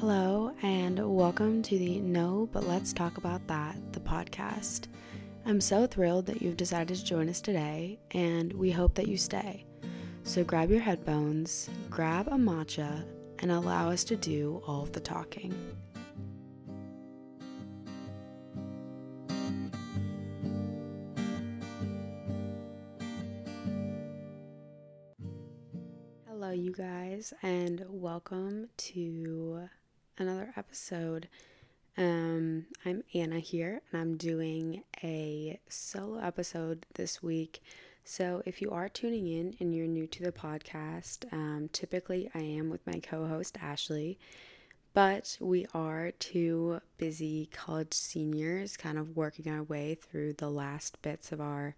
Hello and welcome to the No But Let's Talk About That, the podcast. I'm so thrilled that you've decided to join us today, and we hope that you stay. So grab your headphones, grab a matcha, and allow us to do all of the talking. Hello you guys, and welcome to another episode. I'm Anna here, and I'm doing a solo episode this week. So if you are tuning in and you're new to the podcast, typically I am with my co-host Ashley, but we are two busy college seniors kind of working our way through the last bits of our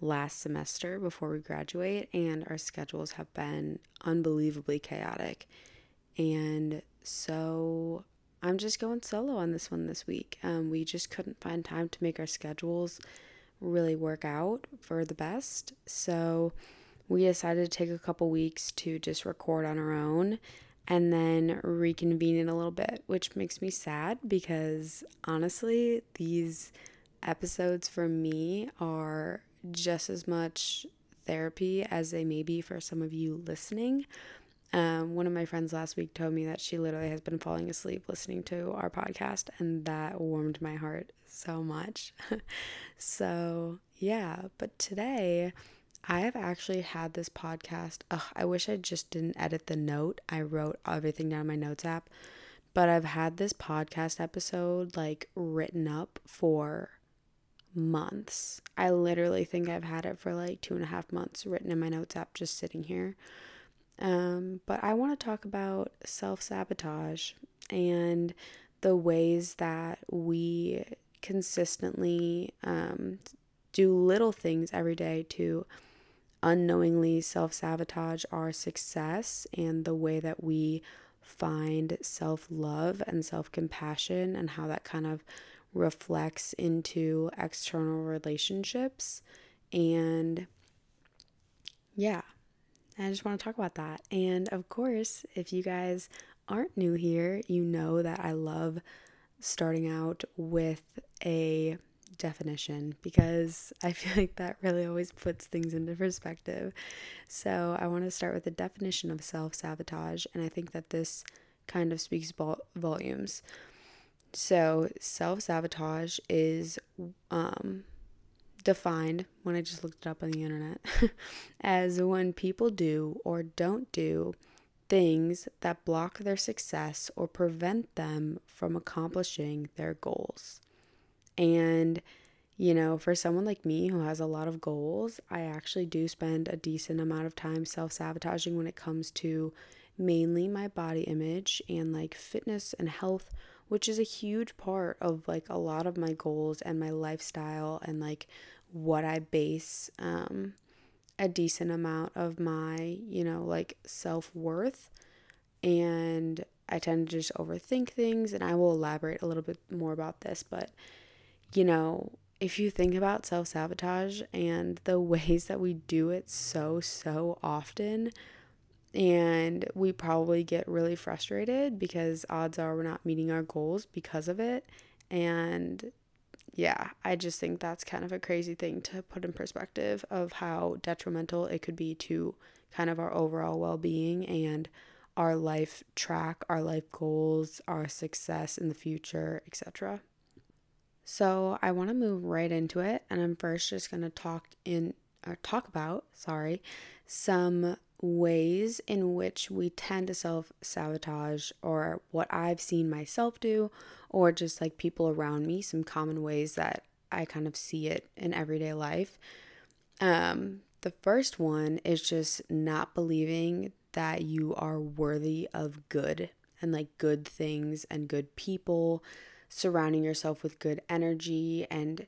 last semester before we graduate, and our schedules have been unbelievably chaotic. And so I'm just going solo on this one this week. We just couldn't find time to make our schedules really work out for the best. So we decided to take a couple weeks to just record on our own and then reconvene in a little bit, which makes me sad because honestly, these episodes for me are just as much therapy as they may be for some of you listening. One of my friends last week told me that she literally has been falling asleep listening to our podcast, and that warmed my heart so much. So yeah, but today I have actually had this podcast. I wish I just didn't edit the note. I wrote everything down in my notes app, but I've had this podcast episode like written up for months. I literally think I've had it for like 2.5 months written in my notes app just sitting here. But I want to talk about self-sabotage and the ways that we consistently do little things every day to unknowingly self-sabotage our success, and the way that we find self-love and self-compassion, and how that kind of reflects into external relationships. And yeah, I just want to talk about that. And of course, if you guys aren't new here, you know that I love starting out with a definition because I feel like that really always puts things into perspective. So I want to start with the definition of self-sabotage, and I think that this kind of speaks volumes. So self-sabotage is defined, when I just looked it up on the internet, as when people do or don't do things that block their success or prevent them from accomplishing their goals. And, you know, for someone like me who has a lot of goals, I actually do spend a decent amount of time self-sabotaging when it comes to mainly my body image and like fitness and health, which is a huge part of like a lot of my goals and my lifestyle and like what I base a decent amount of my, you know, like self-worth. And I tend to just overthink things, and I will elaborate a little bit more about this. But, you know, if you think about self-sabotage and the ways that we do it so often, and we probably get really frustrated because odds are we're not meeting our goals because of it. And yeah, I just think that's kind of a crazy thing to put in perspective of how detrimental it could be to kind of our overall well-being and our life track, our life goals, our success in the future, etc. So I want to move right into it, and I'm first just going to talk about some ways in which we tend to self-sabotage, or what I've seen myself do, or just like people around me, some common ways that I kind of see it in everyday life. The first one is just not believing that you are worthy of good and like good things and good people, surrounding yourself with good energy. And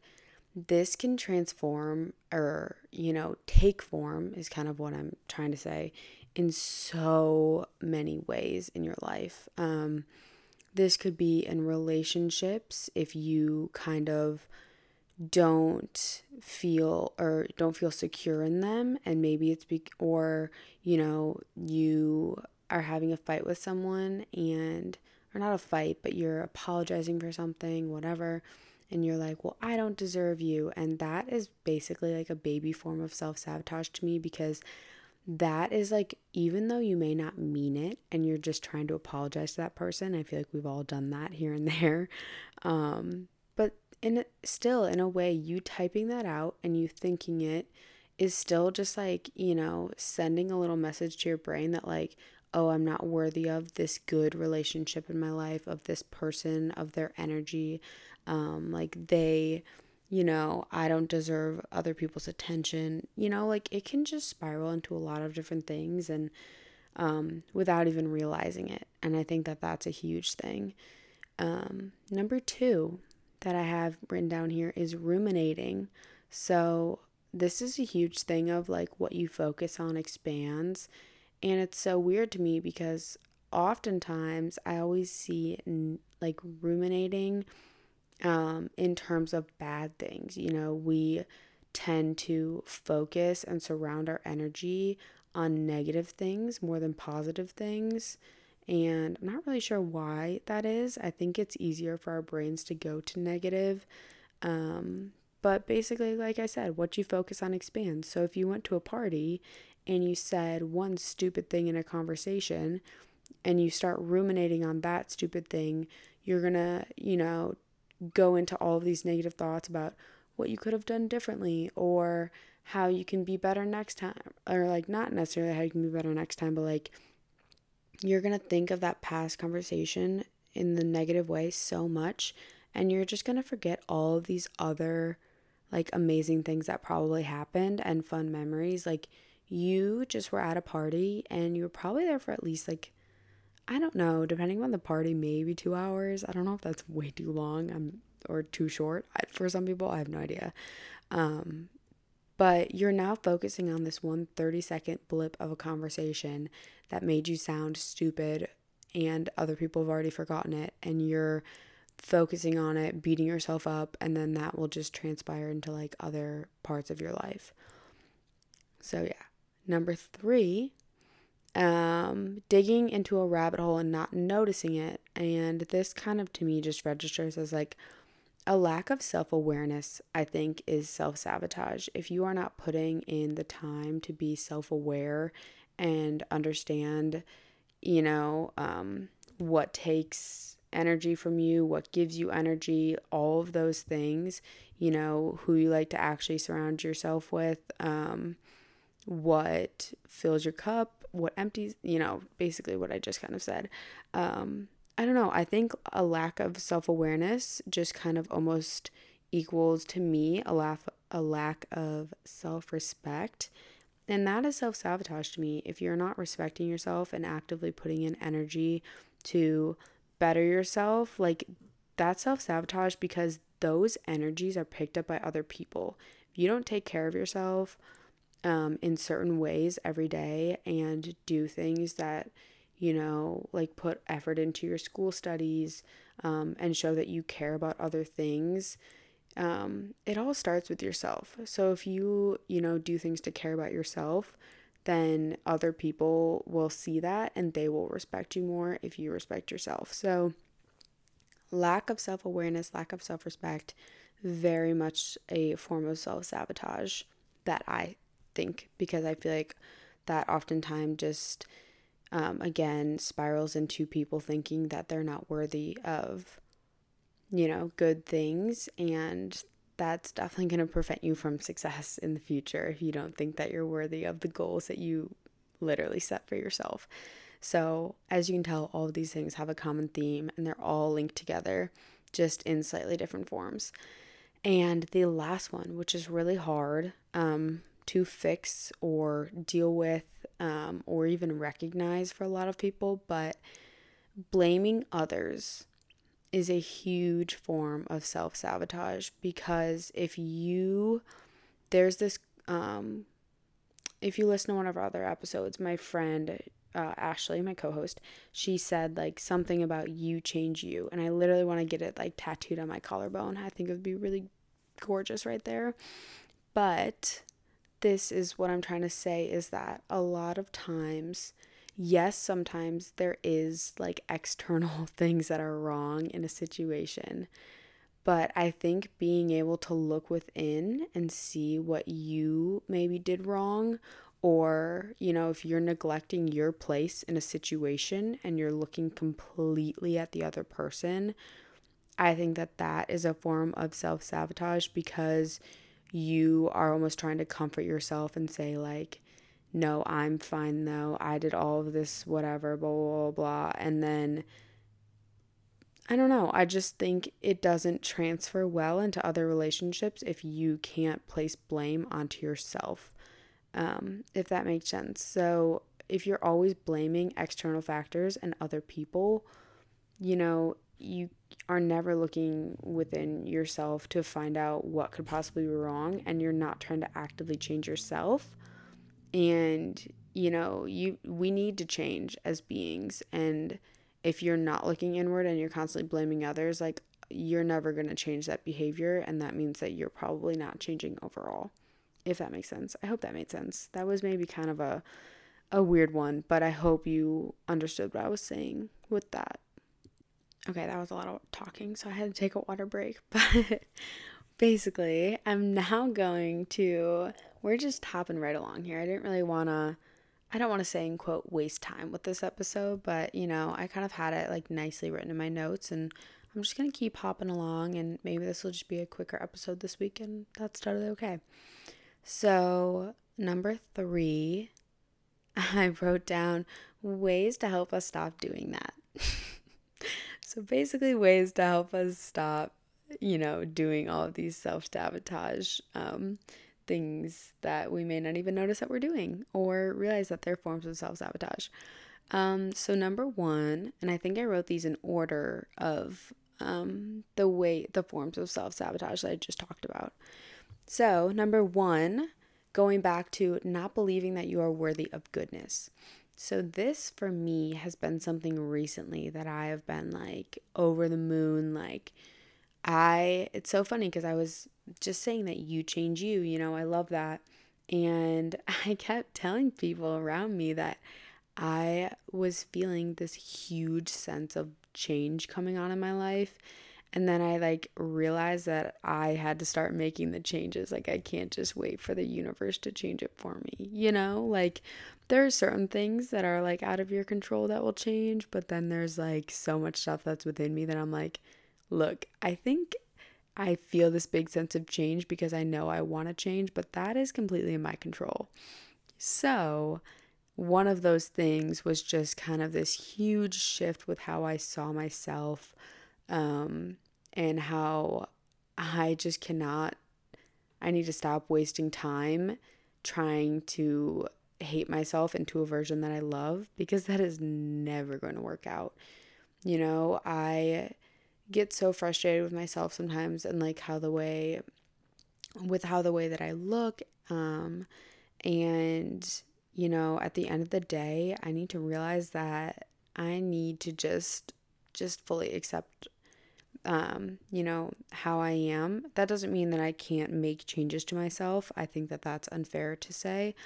this can transform, or, you know, take form is kind of what I'm trying to say, in so many ways in your life. This could be in relationships if you kind of don't feel secure in them, and maybe it's or you know, you are having a fight with someone, and or not a fight, but you're apologizing for something, whatever, and you're like, well, I don't deserve you. And that is basically like a baby form of self-sabotage to me, because that is like, even though you may not mean it and you're just trying to apologize to that person, I feel like we've all done that here and there. But still, in a way, you typing that out and you thinking it is still just like, you know, sending a little message to your brain that like, oh, I'm not worthy of this good relationship in my life, of this person, of their energy. Like they, you know, I don't deserve other people's attention. You know, like it can just spiral into a lot of different things and without even realizing it. And I think that that's a huge thing. Number two that I have written down here is ruminating. So this is a huge thing of like what you focus on expands. And it's so weird to me because oftentimes I always see like ruminating in terms of bad things. You know, we tend to focus and surround our energy on negative things more than positive things. And I'm not really sure why that is. I think it's easier for our brains to go to negative. But basically, like I said, what you focus on expands. So if you went to a party and you said one stupid thing in a conversation and you start ruminating on that stupid thing, you're gonna, you know, go into all of these negative thoughts about what you could have done differently or how you can be better next time, or like not necessarily how you can be better next time, but like you're gonna think of that past conversation in the negative way so much, and you're just gonna forget all of these other like amazing things that probably happened and fun memories. Like you just were at a party and you were probably there for at least like, I don't know, depending on the party, maybe 2 hours. I don't know if that's way too long or too short. For some people, I have no idea. But you're now focusing on this one 30-second blip of a conversation that made you sound stupid and other people have already forgotten it. And you're focusing on it, beating yourself up, and then that will just transpire into like other parts of your life. So yeah. Number three, digging into a rabbit hole and not noticing it. And this kind of to me just registers as like a lack of self-awareness, I think, is self-sabotage. If you are not putting in the time to be self-aware and understand, you know, what takes energy from you, what gives you energy, all of those things, you know, who you like to actually surround yourself with, what fills your cup, what empties, you know, basically what I just kind of said. I don't know. I think a lack of self-awareness just kind of almost equals to me a lack of self-respect. And that is self-sabotage to me. If you're not respecting yourself and actively putting in energy to better yourself, like that's self-sabotage, because those energies are picked up by other people. If you don't take care of yourself in certain ways every day and do things that, you know, like put effort into your school studies and show that you care about other things, it all starts with yourself. So if you, you know, do things to care about yourself, then other people will see that and they will respect you more if you respect yourself. So lack of self-awareness, lack of self-respect, very much a form of self-sabotage that I think, because I feel like that oftentimes just again spirals into people thinking that they're not worthy of, you know, good things, and that's definitely going to prevent you from success in the future if you don't think that you're worthy of the goals that you literally set for yourself. So as you can tell, all of these things have a common theme and they're all linked together, just in slightly different forms. And the last one, which is really hard to fix or deal with or even recognize for a lot of people, but blaming others is a huge form of self-sabotage, because if you listen to one of our other episodes, my friend Ashley, my co-host, she said like something about you change you, and I literally want to get it like tattooed on my collarbone. I think it would be really gorgeous right there. But this is what I'm trying to say, is that a lot of times yes, sometimes there is like external things that are wrong in a situation, but I think being able to look within and see what you maybe did wrong, or, you know, if you're neglecting your place in a situation and you're looking completely at the other person, I think that that is a form of self-sabotage, because you are almost trying to comfort yourself and say like, no, I'm fine though, I did all of this, whatever, blah, blah, blah. And then, I don't know, I just think it doesn't transfer well into other relationships if you can't place blame onto yourself, if that makes sense. So if you're always blaming external factors and other people, you know, you are never looking within yourself to find out what could possibly be wrong, and you're not trying to actively change yourself. And, you know, we need to change as beings, and if you're not looking inward and you're constantly blaming others, like, you're never going to change that behavior, and that means that you're probably not changing overall, if that makes sense. I hope that made sense. That was maybe kind of a weird one, but I hope you understood what I was saying with that. Okay, that was a lot of talking, so I had to take a water break, but basically, I'm now going to, we're just hopping right along here. I don't want to say, in quote, waste time with this episode, but, you know, I kind of had it, like, nicely written in my notes, and I'm just going to keep hopping along, and maybe this will just be a quicker episode this week, and that's totally okay. So, number 3, I wrote down ways to help us stop doing that. So basically, ways to help us stop, you know, doing all of these self-sabotage things that we may not even notice that we're doing or realize that they're forms of self-sabotage. So number 1, and I think I wrote these in order of the forms of self-sabotage that I just talked about. So number 1, going back to not believing that you are worthy of goodness. So this for me has been something recently that I have been like over the moon, like it's so funny because I was just saying that you change you know, I love that. And I kept telling people around me that I was feeling this huge sense of change coming on in my life. And then I like realized that I had to start making the changes. Like, I can't just wait for the universe to change it for me, you know? Like, there are certain things that are like out of your control that will change, but then there's like so much stuff that's within me that I'm like, look, I think I feel this big sense of change because I know I want to change, but that is completely in my control. So one of those things was just kind of this huge shift with how I saw myself, and how I just I need to stop wasting time trying to hate myself into a version that I love, because that is never going to work out. You know, I get so frustrated with myself sometimes, and like how the way that I look, and, you know, at the end of the day, I need to realize that I need to just fully accept you know, how I am. That doesn't mean that I can't make changes to myself. I think that that's unfair to say.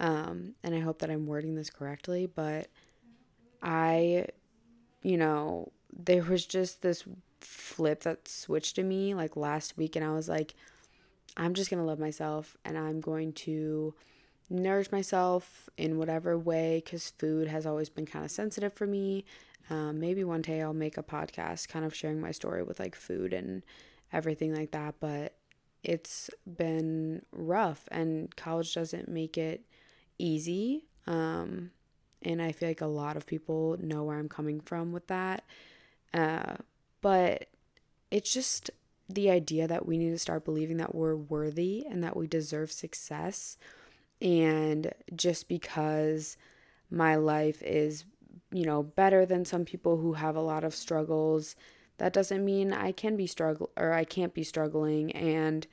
And I hope that I'm wording this correctly, but you know, there was just this flip that switched in me like last week, and I was like, I'm just going to love myself, and I'm going to nourish myself in whatever way, because food has always been kind of sensitive for me. Maybe one day I'll make a podcast kind of sharing my story with like food and everything like that, but it's been rough, and college doesn't make it easy. And I feel like a lot of people know where I'm coming from with that. But it's just the idea that we need to start believing that we're worthy and that we deserve success. And just because my life is, you know, better than some people who have a lot of struggles, that doesn't mean I can't be struggling. And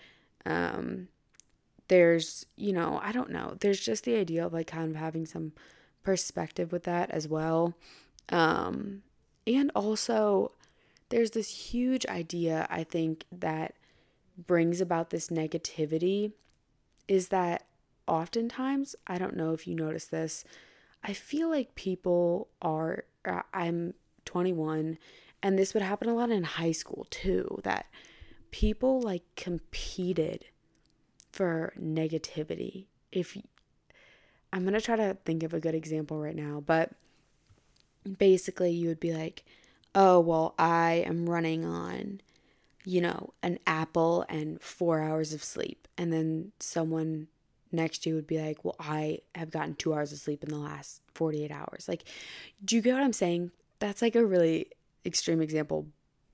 there's, you know, I don't know, there's just the idea of like kind of having some perspective with that as well. And also there's this huge idea, I think, that brings about this negativity, is that oftentimes, I don't know if you notice this, I feel like people are, I'm 21, and this would happen a lot in high school too, that people like competed for negativity. If I'm going to try to think of a good example right now, but basically you would be like, oh, well, I am running on, you know, an apple and 4 hours of sleep. And then someone next to you would be like, well, I have gotten 2 hours of sleep in the last 48 hours. Like, do you get what I'm saying? That's like a really extreme example,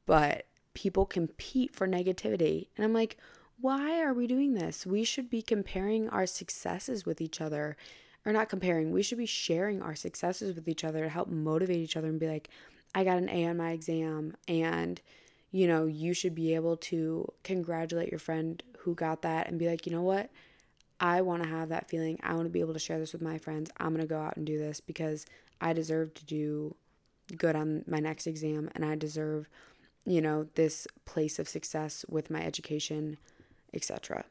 but people compete for negativity. And I'm like, why are we doing this? We should be comparing our successes with each other, or not comparing. We should be sharing our successes with each other to help motivate each other and be like, I got an A on my exam, and you know, you should be able to congratulate your friend who got that and be like, you know what? I want to have that feeling. I want to be able to share this with my friends. I'm going to go out and do this because I deserve to do good on my next exam, and I deserve, you know, this place of success with my education, etc.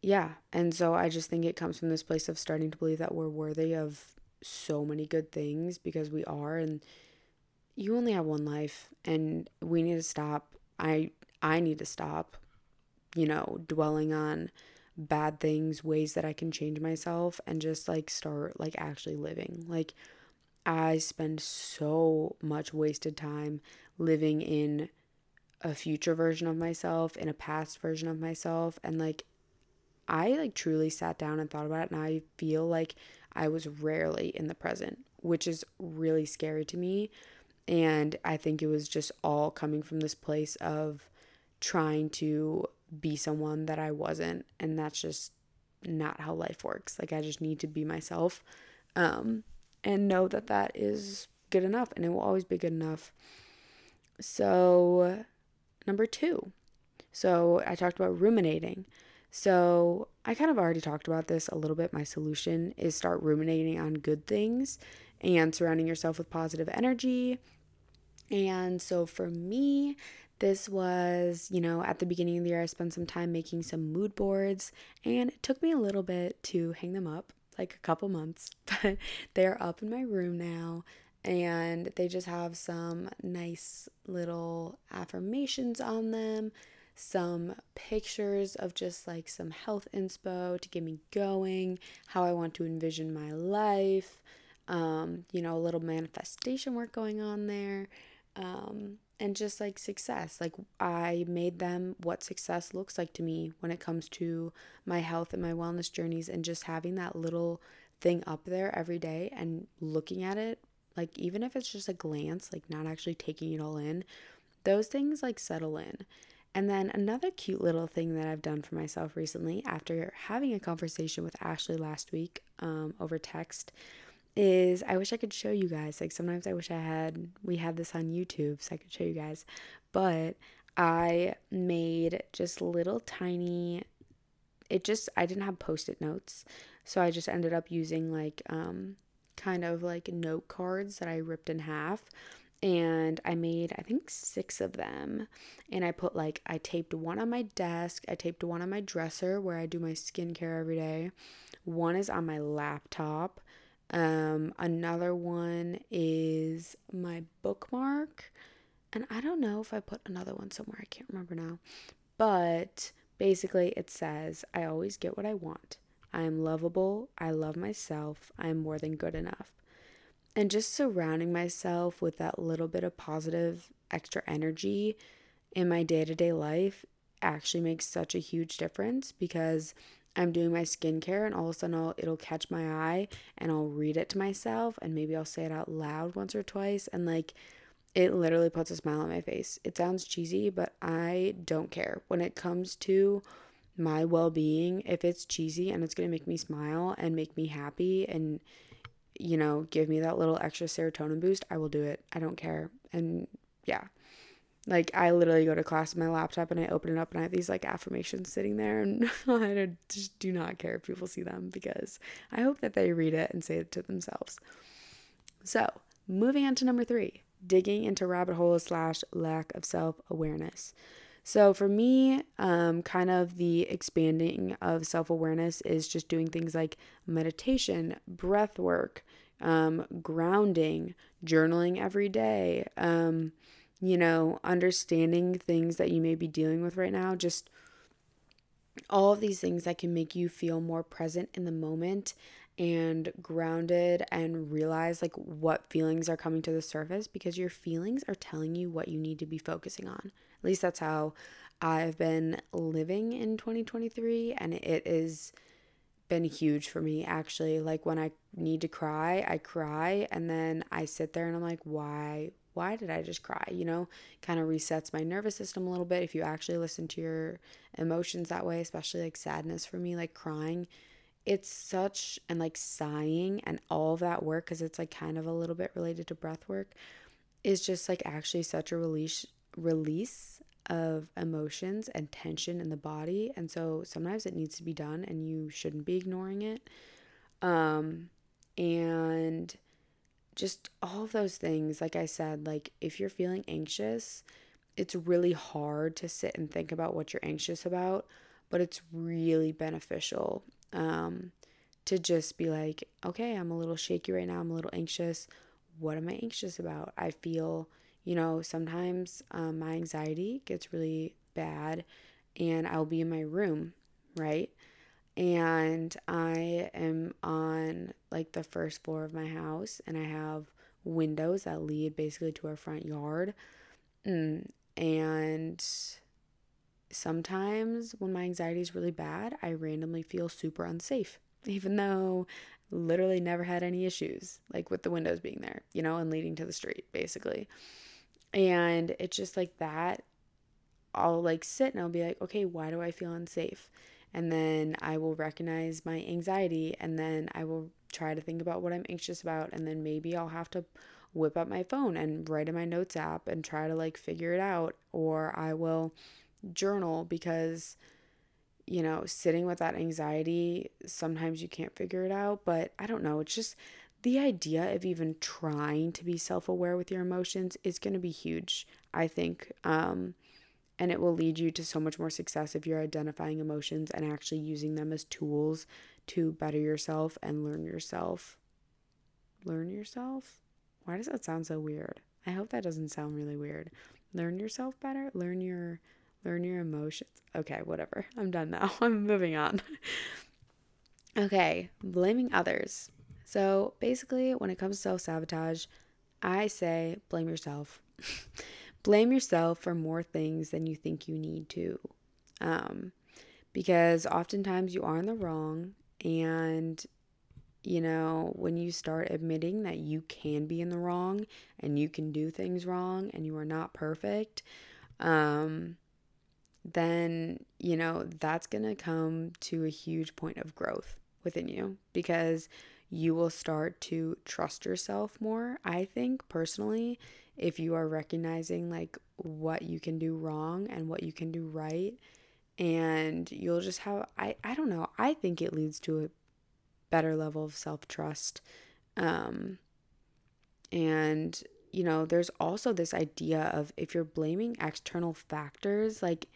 Yeah, and so I just think it comes from this place of starting to believe that we're worthy of so many good things, because we are, and you only have one life, and we need to stop. I need to stop, you know, dwelling on bad things, ways that I can change myself, and just like start like actually living. Like, I spend so much wasted time living in a future version of myself, in a past version of myself, and like I like truly sat down and thought about it, and I feel like I was rarely in the present, which is really scary to me. And I think it was just all coming from this place of trying to be someone that I wasn't, and that's just not how life works. Like, I just need to be myself, and know that that is good enough, and it will always be good enough. So, number two. So, I talked about ruminating. So, I kind of already talked about this a little bit. My solution is start ruminating on good things and surrounding yourself with positive energy. And so, for me, this was, you know, at the beginning of the year, I spent some time making some mood boards, and it took me a little bit to hang them up, like a couple months, but they're up in my room now, and they just have some nice little affirmations on them, some pictures of just like some health inspo to get me going, how I want to envision my life, you know, a little manifestation work going on there, and just like success. Like, I made them what success looks like to me when it comes to my health and my wellness journeys, and just having that little thing up there every day and looking at it, like even if it's just a glance, like not actually taking it all in, those things like settle in. And then another cute little thing that I've done for myself recently, after having a conversation with Ashley last week over text, is I wish I could show you guys. Like, sometimes I wish we had this on YouTube so I could show you guys, but I made just little tiny, I didn't have post-it notes, so I just ended up using like kind of like note cards that I ripped in half, and I made, I think, 6 of them, and I put like, I taped one on my desk, I taped one on my dresser where I do my skincare every day, one is on my laptop, another one is my bookmark, and I don't know if I put another one somewhere, I can't remember now, but basically it says, I always get what I want, I am lovable, I love myself, I am more than good enough. And just surrounding myself with that little bit of positive extra energy in my day-to-day life actually makes such a huge difference, because I'm doing my skincare and all of a sudden it'll catch my eye, and I'll read it to myself, and maybe I'll say it out loud once or twice, and like it literally puts a smile on my face. It sounds cheesy, but I don't care when it comes to my well-being. If it's cheesy and it's going to make me smile and make me happy and, you know, give me that little extra serotonin boost, I will do it. I don't care. And yeah. Like, I literally go to class with my laptop and I open it up and I have these like affirmations sitting there, and I just do not care if people see them, because I hope that they read it and say it to themselves. So, moving on to number 3, digging into rabbit holes / lack of self-awareness. So for me, kind of the expanding of self-awareness is just doing things like meditation, breath work, grounding, journaling every day, understanding things that you may be dealing with right now, just all of these things that can make you feel more present in the moment and grounded and realize like what feelings are coming to the surface, because your feelings are telling you what you need to be focusing on. At least that's how I've been living in 2023, and it has been huge for me actually. Like when I need to cry, I cry, and then I sit there and I'm like, why did I just cry? Kind of resets my nervous system a little bit if you actually listen to your emotions that way, especially like sadness for me, like crying. It's such, and like sighing and all of that work, because it's like kind of a little bit related to breath work, is just like actually such a release of emotions and tension in the body. And so sometimes it needs to be done and you shouldn't be ignoring it. And just all of those things, like I said, like if you're feeling anxious, it's really hard to sit and think about what you're anxious about, but it's really beneficial to just be like, okay, I'm a little shaky right now, I'm a little anxious, what am I anxious about? I feel, sometimes my anxiety gets really bad and I'll be in my room, right? And I am on like the first floor of my house and I have windows that lead basically to our front yard, and sometimes when my anxiety is really bad, I randomly feel super unsafe, even though I literally never had any issues, like with the windows being there, and leading to the street, basically. And it's just like that, I'll like sit and I'll be like, okay, why do I feel unsafe? And then I will recognize my anxiety, and then I will try to think about what I'm anxious about, and then maybe I'll have to whip up my phone and write in my notes app and try to like figure it out, or I will journal, because sitting with that anxiety, sometimes you can't figure it out. But I don't know, it's just the idea of even trying to be self-aware with your emotions is going to be huge, I think, and it will lead you to so much more success if you're identifying emotions and actually using them as tools to better yourself and learn yourself. Why does that sound so weird? I hope that doesn't sound really weird. Learn yourself better, learn your emotions. Okay, whatever. I'm done now. I'm moving on. Okay, blaming others. So basically, when it comes to self-sabotage, I say blame yourself. Blame yourself for more things than you think you need to. Because oftentimes you are in the wrong, and when you start admitting that you can be in the wrong and you can do things wrong and you are not perfect, then, that's going to come to a huge point of growth within you, because you will start to trust yourself more, I think, personally, if you are recognizing like what you can do wrong and what you can do right. And you'll just have, I don't know, I think it leads to a better level of self-trust. And, there's also this idea of if you're blaming external factors, like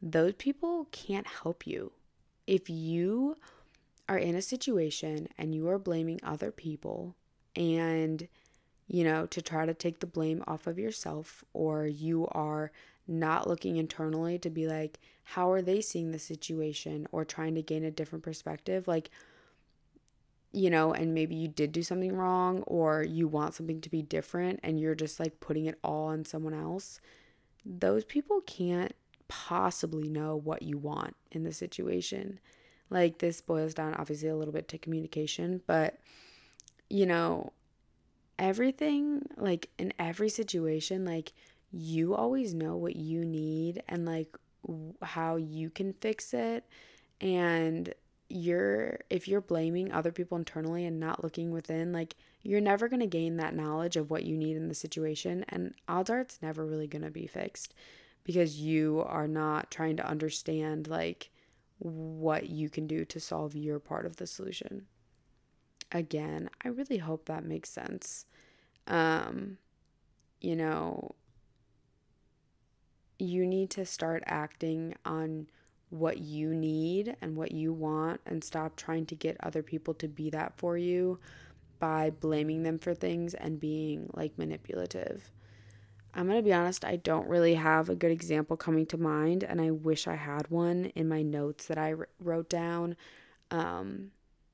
those people can't help you. If you are in a situation and you are blaming other people and, to try to take the blame off of yourself, or you are not looking internally to be like, how are they seeing the situation, or trying to gain a different perspective, like, and maybe you did do something wrong, or you want something to be different and you're just like putting it all on someone else. Those people can't possibly know what you want in the situation. Like, this boils down obviously a little bit to communication, but everything, like in every situation, like you always know what you need and like how you can fix it. And if you're blaming other people internally and not looking within, like you're never going to gain that knowledge of what you need in the situation, and odds are it's never really going to be fixed, because you are not trying to understand like what you can do to solve your part of the solution. Again, I really hope that makes sense. you need to start acting on what you need and what you want, and stop trying to get other people to be that for you by blaming them for things and being like manipulative. I'm going to be honest, I don't really have a good example coming to mind, and I wish I had one in my notes that I wrote down.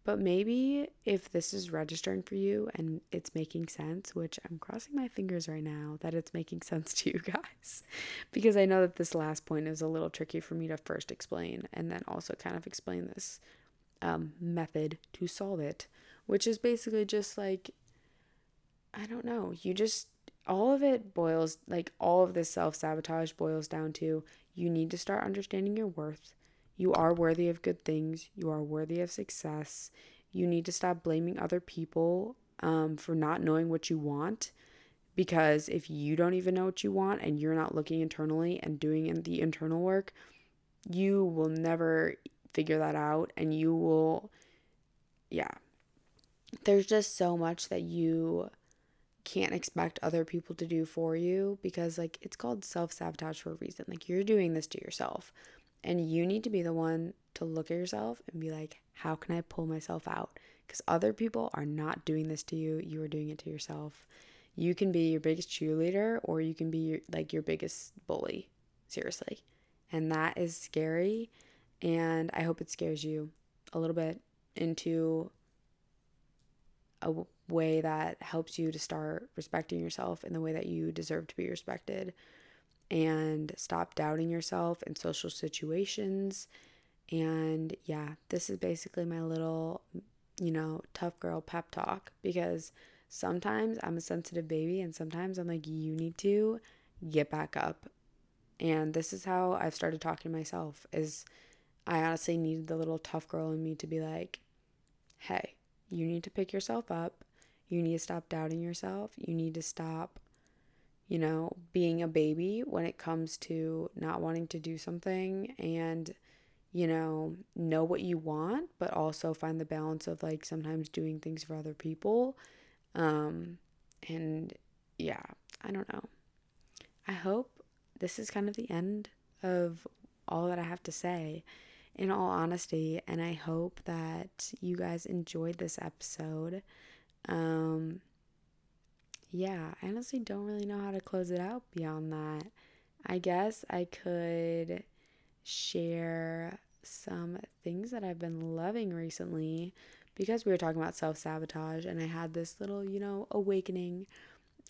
But maybe if this is registering for you and it's making sense, which I'm crossing my fingers right now that it's making sense to you guys, because I know that this last point is a little tricky for me to first explain and then also kind of explain this method to solve it, which is basically just like, I don't know, you just, all of it boils, like all of this self-sabotage boils down to, you need to start understanding your worth. You are worthy of good things. You are worthy of success. You need to stop blaming other people for not knowing what you want, because if you don't even know what you want and you're not looking internally and doing the internal work, you will never figure that out, and you will, yeah. There's just so much that you can't expect other people to do for you, because like it's called self-sabotage for a reason. Like you're doing this to yourself. And you need to be the one to look at yourself and be like, how can I pull myself out? Because other people are not doing this to you. You are doing it to yourself. You can be your biggest cheerleader, or you can be your biggest bully. Seriously. And that is scary. And I hope it scares you a little bit into a way that helps you to start respecting yourself in the way that you deserve to be respected. And stop doubting yourself in social situations. And yeah, this is basically my little, tough girl pep talk, because sometimes I'm a sensitive baby and sometimes I'm like, you need to get back up. And this is how I've started talking to myself, is I honestly needed the little tough girl in me to be like, hey, you need to pick yourself up. You need to stop doubting yourself. You need to stop being a baby when it comes to not wanting to do something, and, know what you want, but also find the balance of like sometimes doing things for other people. And yeah, I don't know. I hope this is kind of the end of all that I have to say, in all honesty. And I hope that you guys enjoyed this episode. Yeah, I honestly don't really know how to close it out beyond that. I guess I could share some things that I've been loving recently, because we were talking about self-sabotage, and I had this little, awakening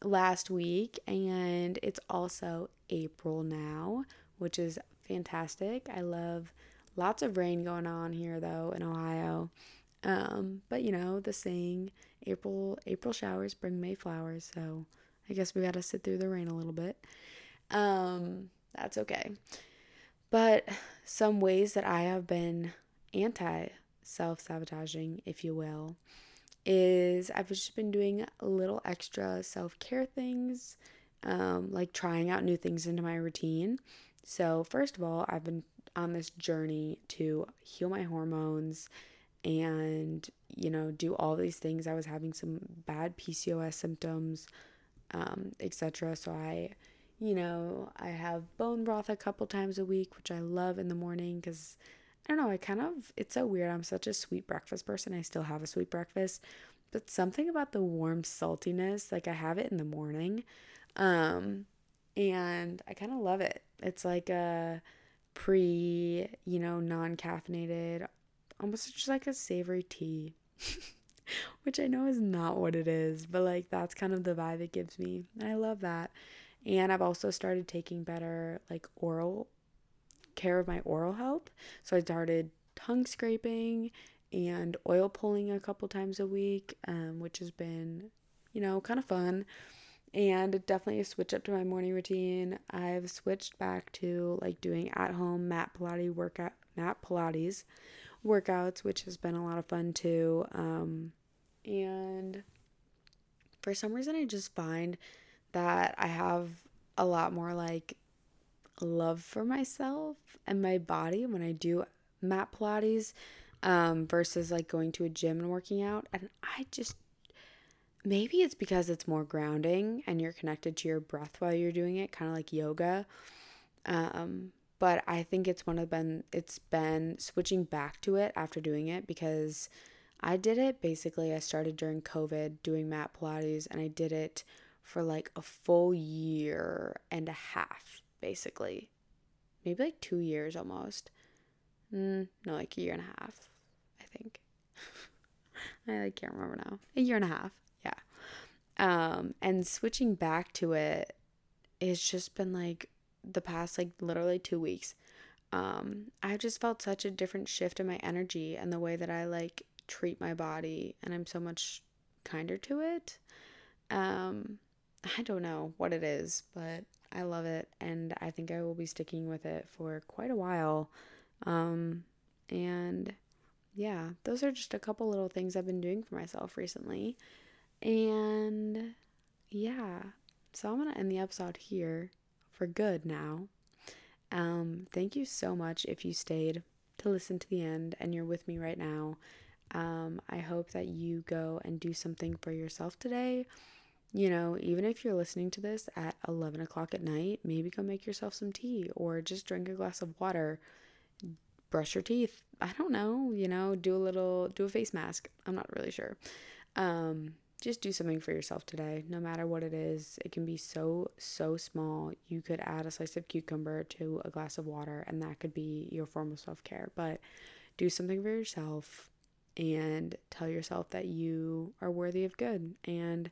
last week, and it's also April now, which is fantastic. I love lots of rain going on here, though, in Ohio. But the saying, April showers bring May flowers, so I guess we gotta sit through the rain a little bit. That's okay. But some ways that I have been anti-self-sabotaging, if you will, is I've just been doing little extra self-care things, like trying out new things into my routine. So first of all, I've been on this journey to heal my hormones and, do all these things. I was having some bad PCOS symptoms, etc. So I have bone broth a couple times a week, which I love in the morning, because I don't know, it's so weird. I'm such a sweet breakfast person. I still have a sweet breakfast, but something about the warm saltiness, like I have it in the morning. And I kind of love it. It's like a non-caffeinated, almost just like a savory tea, which I know is not what it is, but like that's kind of the vibe it gives me, and I love that. And I've also started taking better oral care of my oral health, so I started tongue scraping and oil pulling a couple times a week, which has been kind of fun, and definitely a switch up to my morning routine. I've switched back to doing at home mat Pilates workouts, which has been a lot of fun too. And for some reason I just find that I have a lot more love for myself and my body when I do mat Pilates versus going to a gym and working out. And I just, maybe it's because it's more grounding and you're connected to your breath while you're doing it, kind of like yoga. But I think it's been switching back to it after doing it, because I did it basically, I started during COVID doing mat Pilates, and I did it for like a full year and a half, basically. Maybe like 2 years almost. No, like a year and a half, I think. I can't remember now. A year and a half, yeah. And switching back to it, it's just been like the past like literally 2 weeks. I've just felt such a different shift in my energy and the way that I like treat my body, and I'm so much kinder to it. I don't know what it is, but I love it, and I think I will be sticking with it for quite a while. And yeah, those are just a couple little things I've been doing for myself recently. And yeah, so I'm going to end the episode here for good now. Thank you so much if you stayed to listen to the end and you're with me right now. I hope that you go and do something for yourself today. You know, even if you're listening to this at 11 o'clock at night, maybe go make yourself some tea or just drink a glass of water, brush your teeth. I don't know, you know, do a face mask. I'm not really sure. Just do something for yourself today, no matter what it is. It can be so, so small. You could add a slice of cucumber to a glass of water, and that could be your form of self-care. But do something for yourself and tell yourself that you are worthy of good, and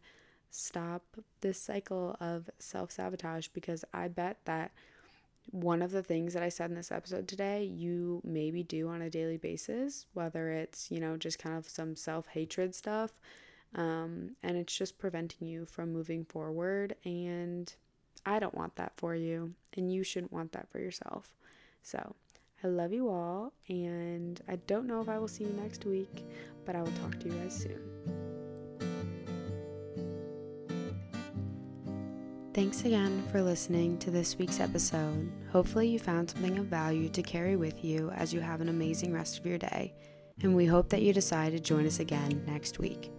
stop this cycle of self-sabotage, because I bet that one of the things that I said in this episode today, you maybe do on a daily basis, whether it's, you know, just kind of some self-hatred stuff, and it's just preventing you from moving forward, and I don't want that for you, and you shouldn't want that for yourself. So I love you all, and I don't know if I will see you next week, but I will talk to you guys soon. Thanks again for listening to this week's episode. Hopefully you found something of value to carry with you as you have an amazing rest of your day, and we hope that you decide to join us again next week.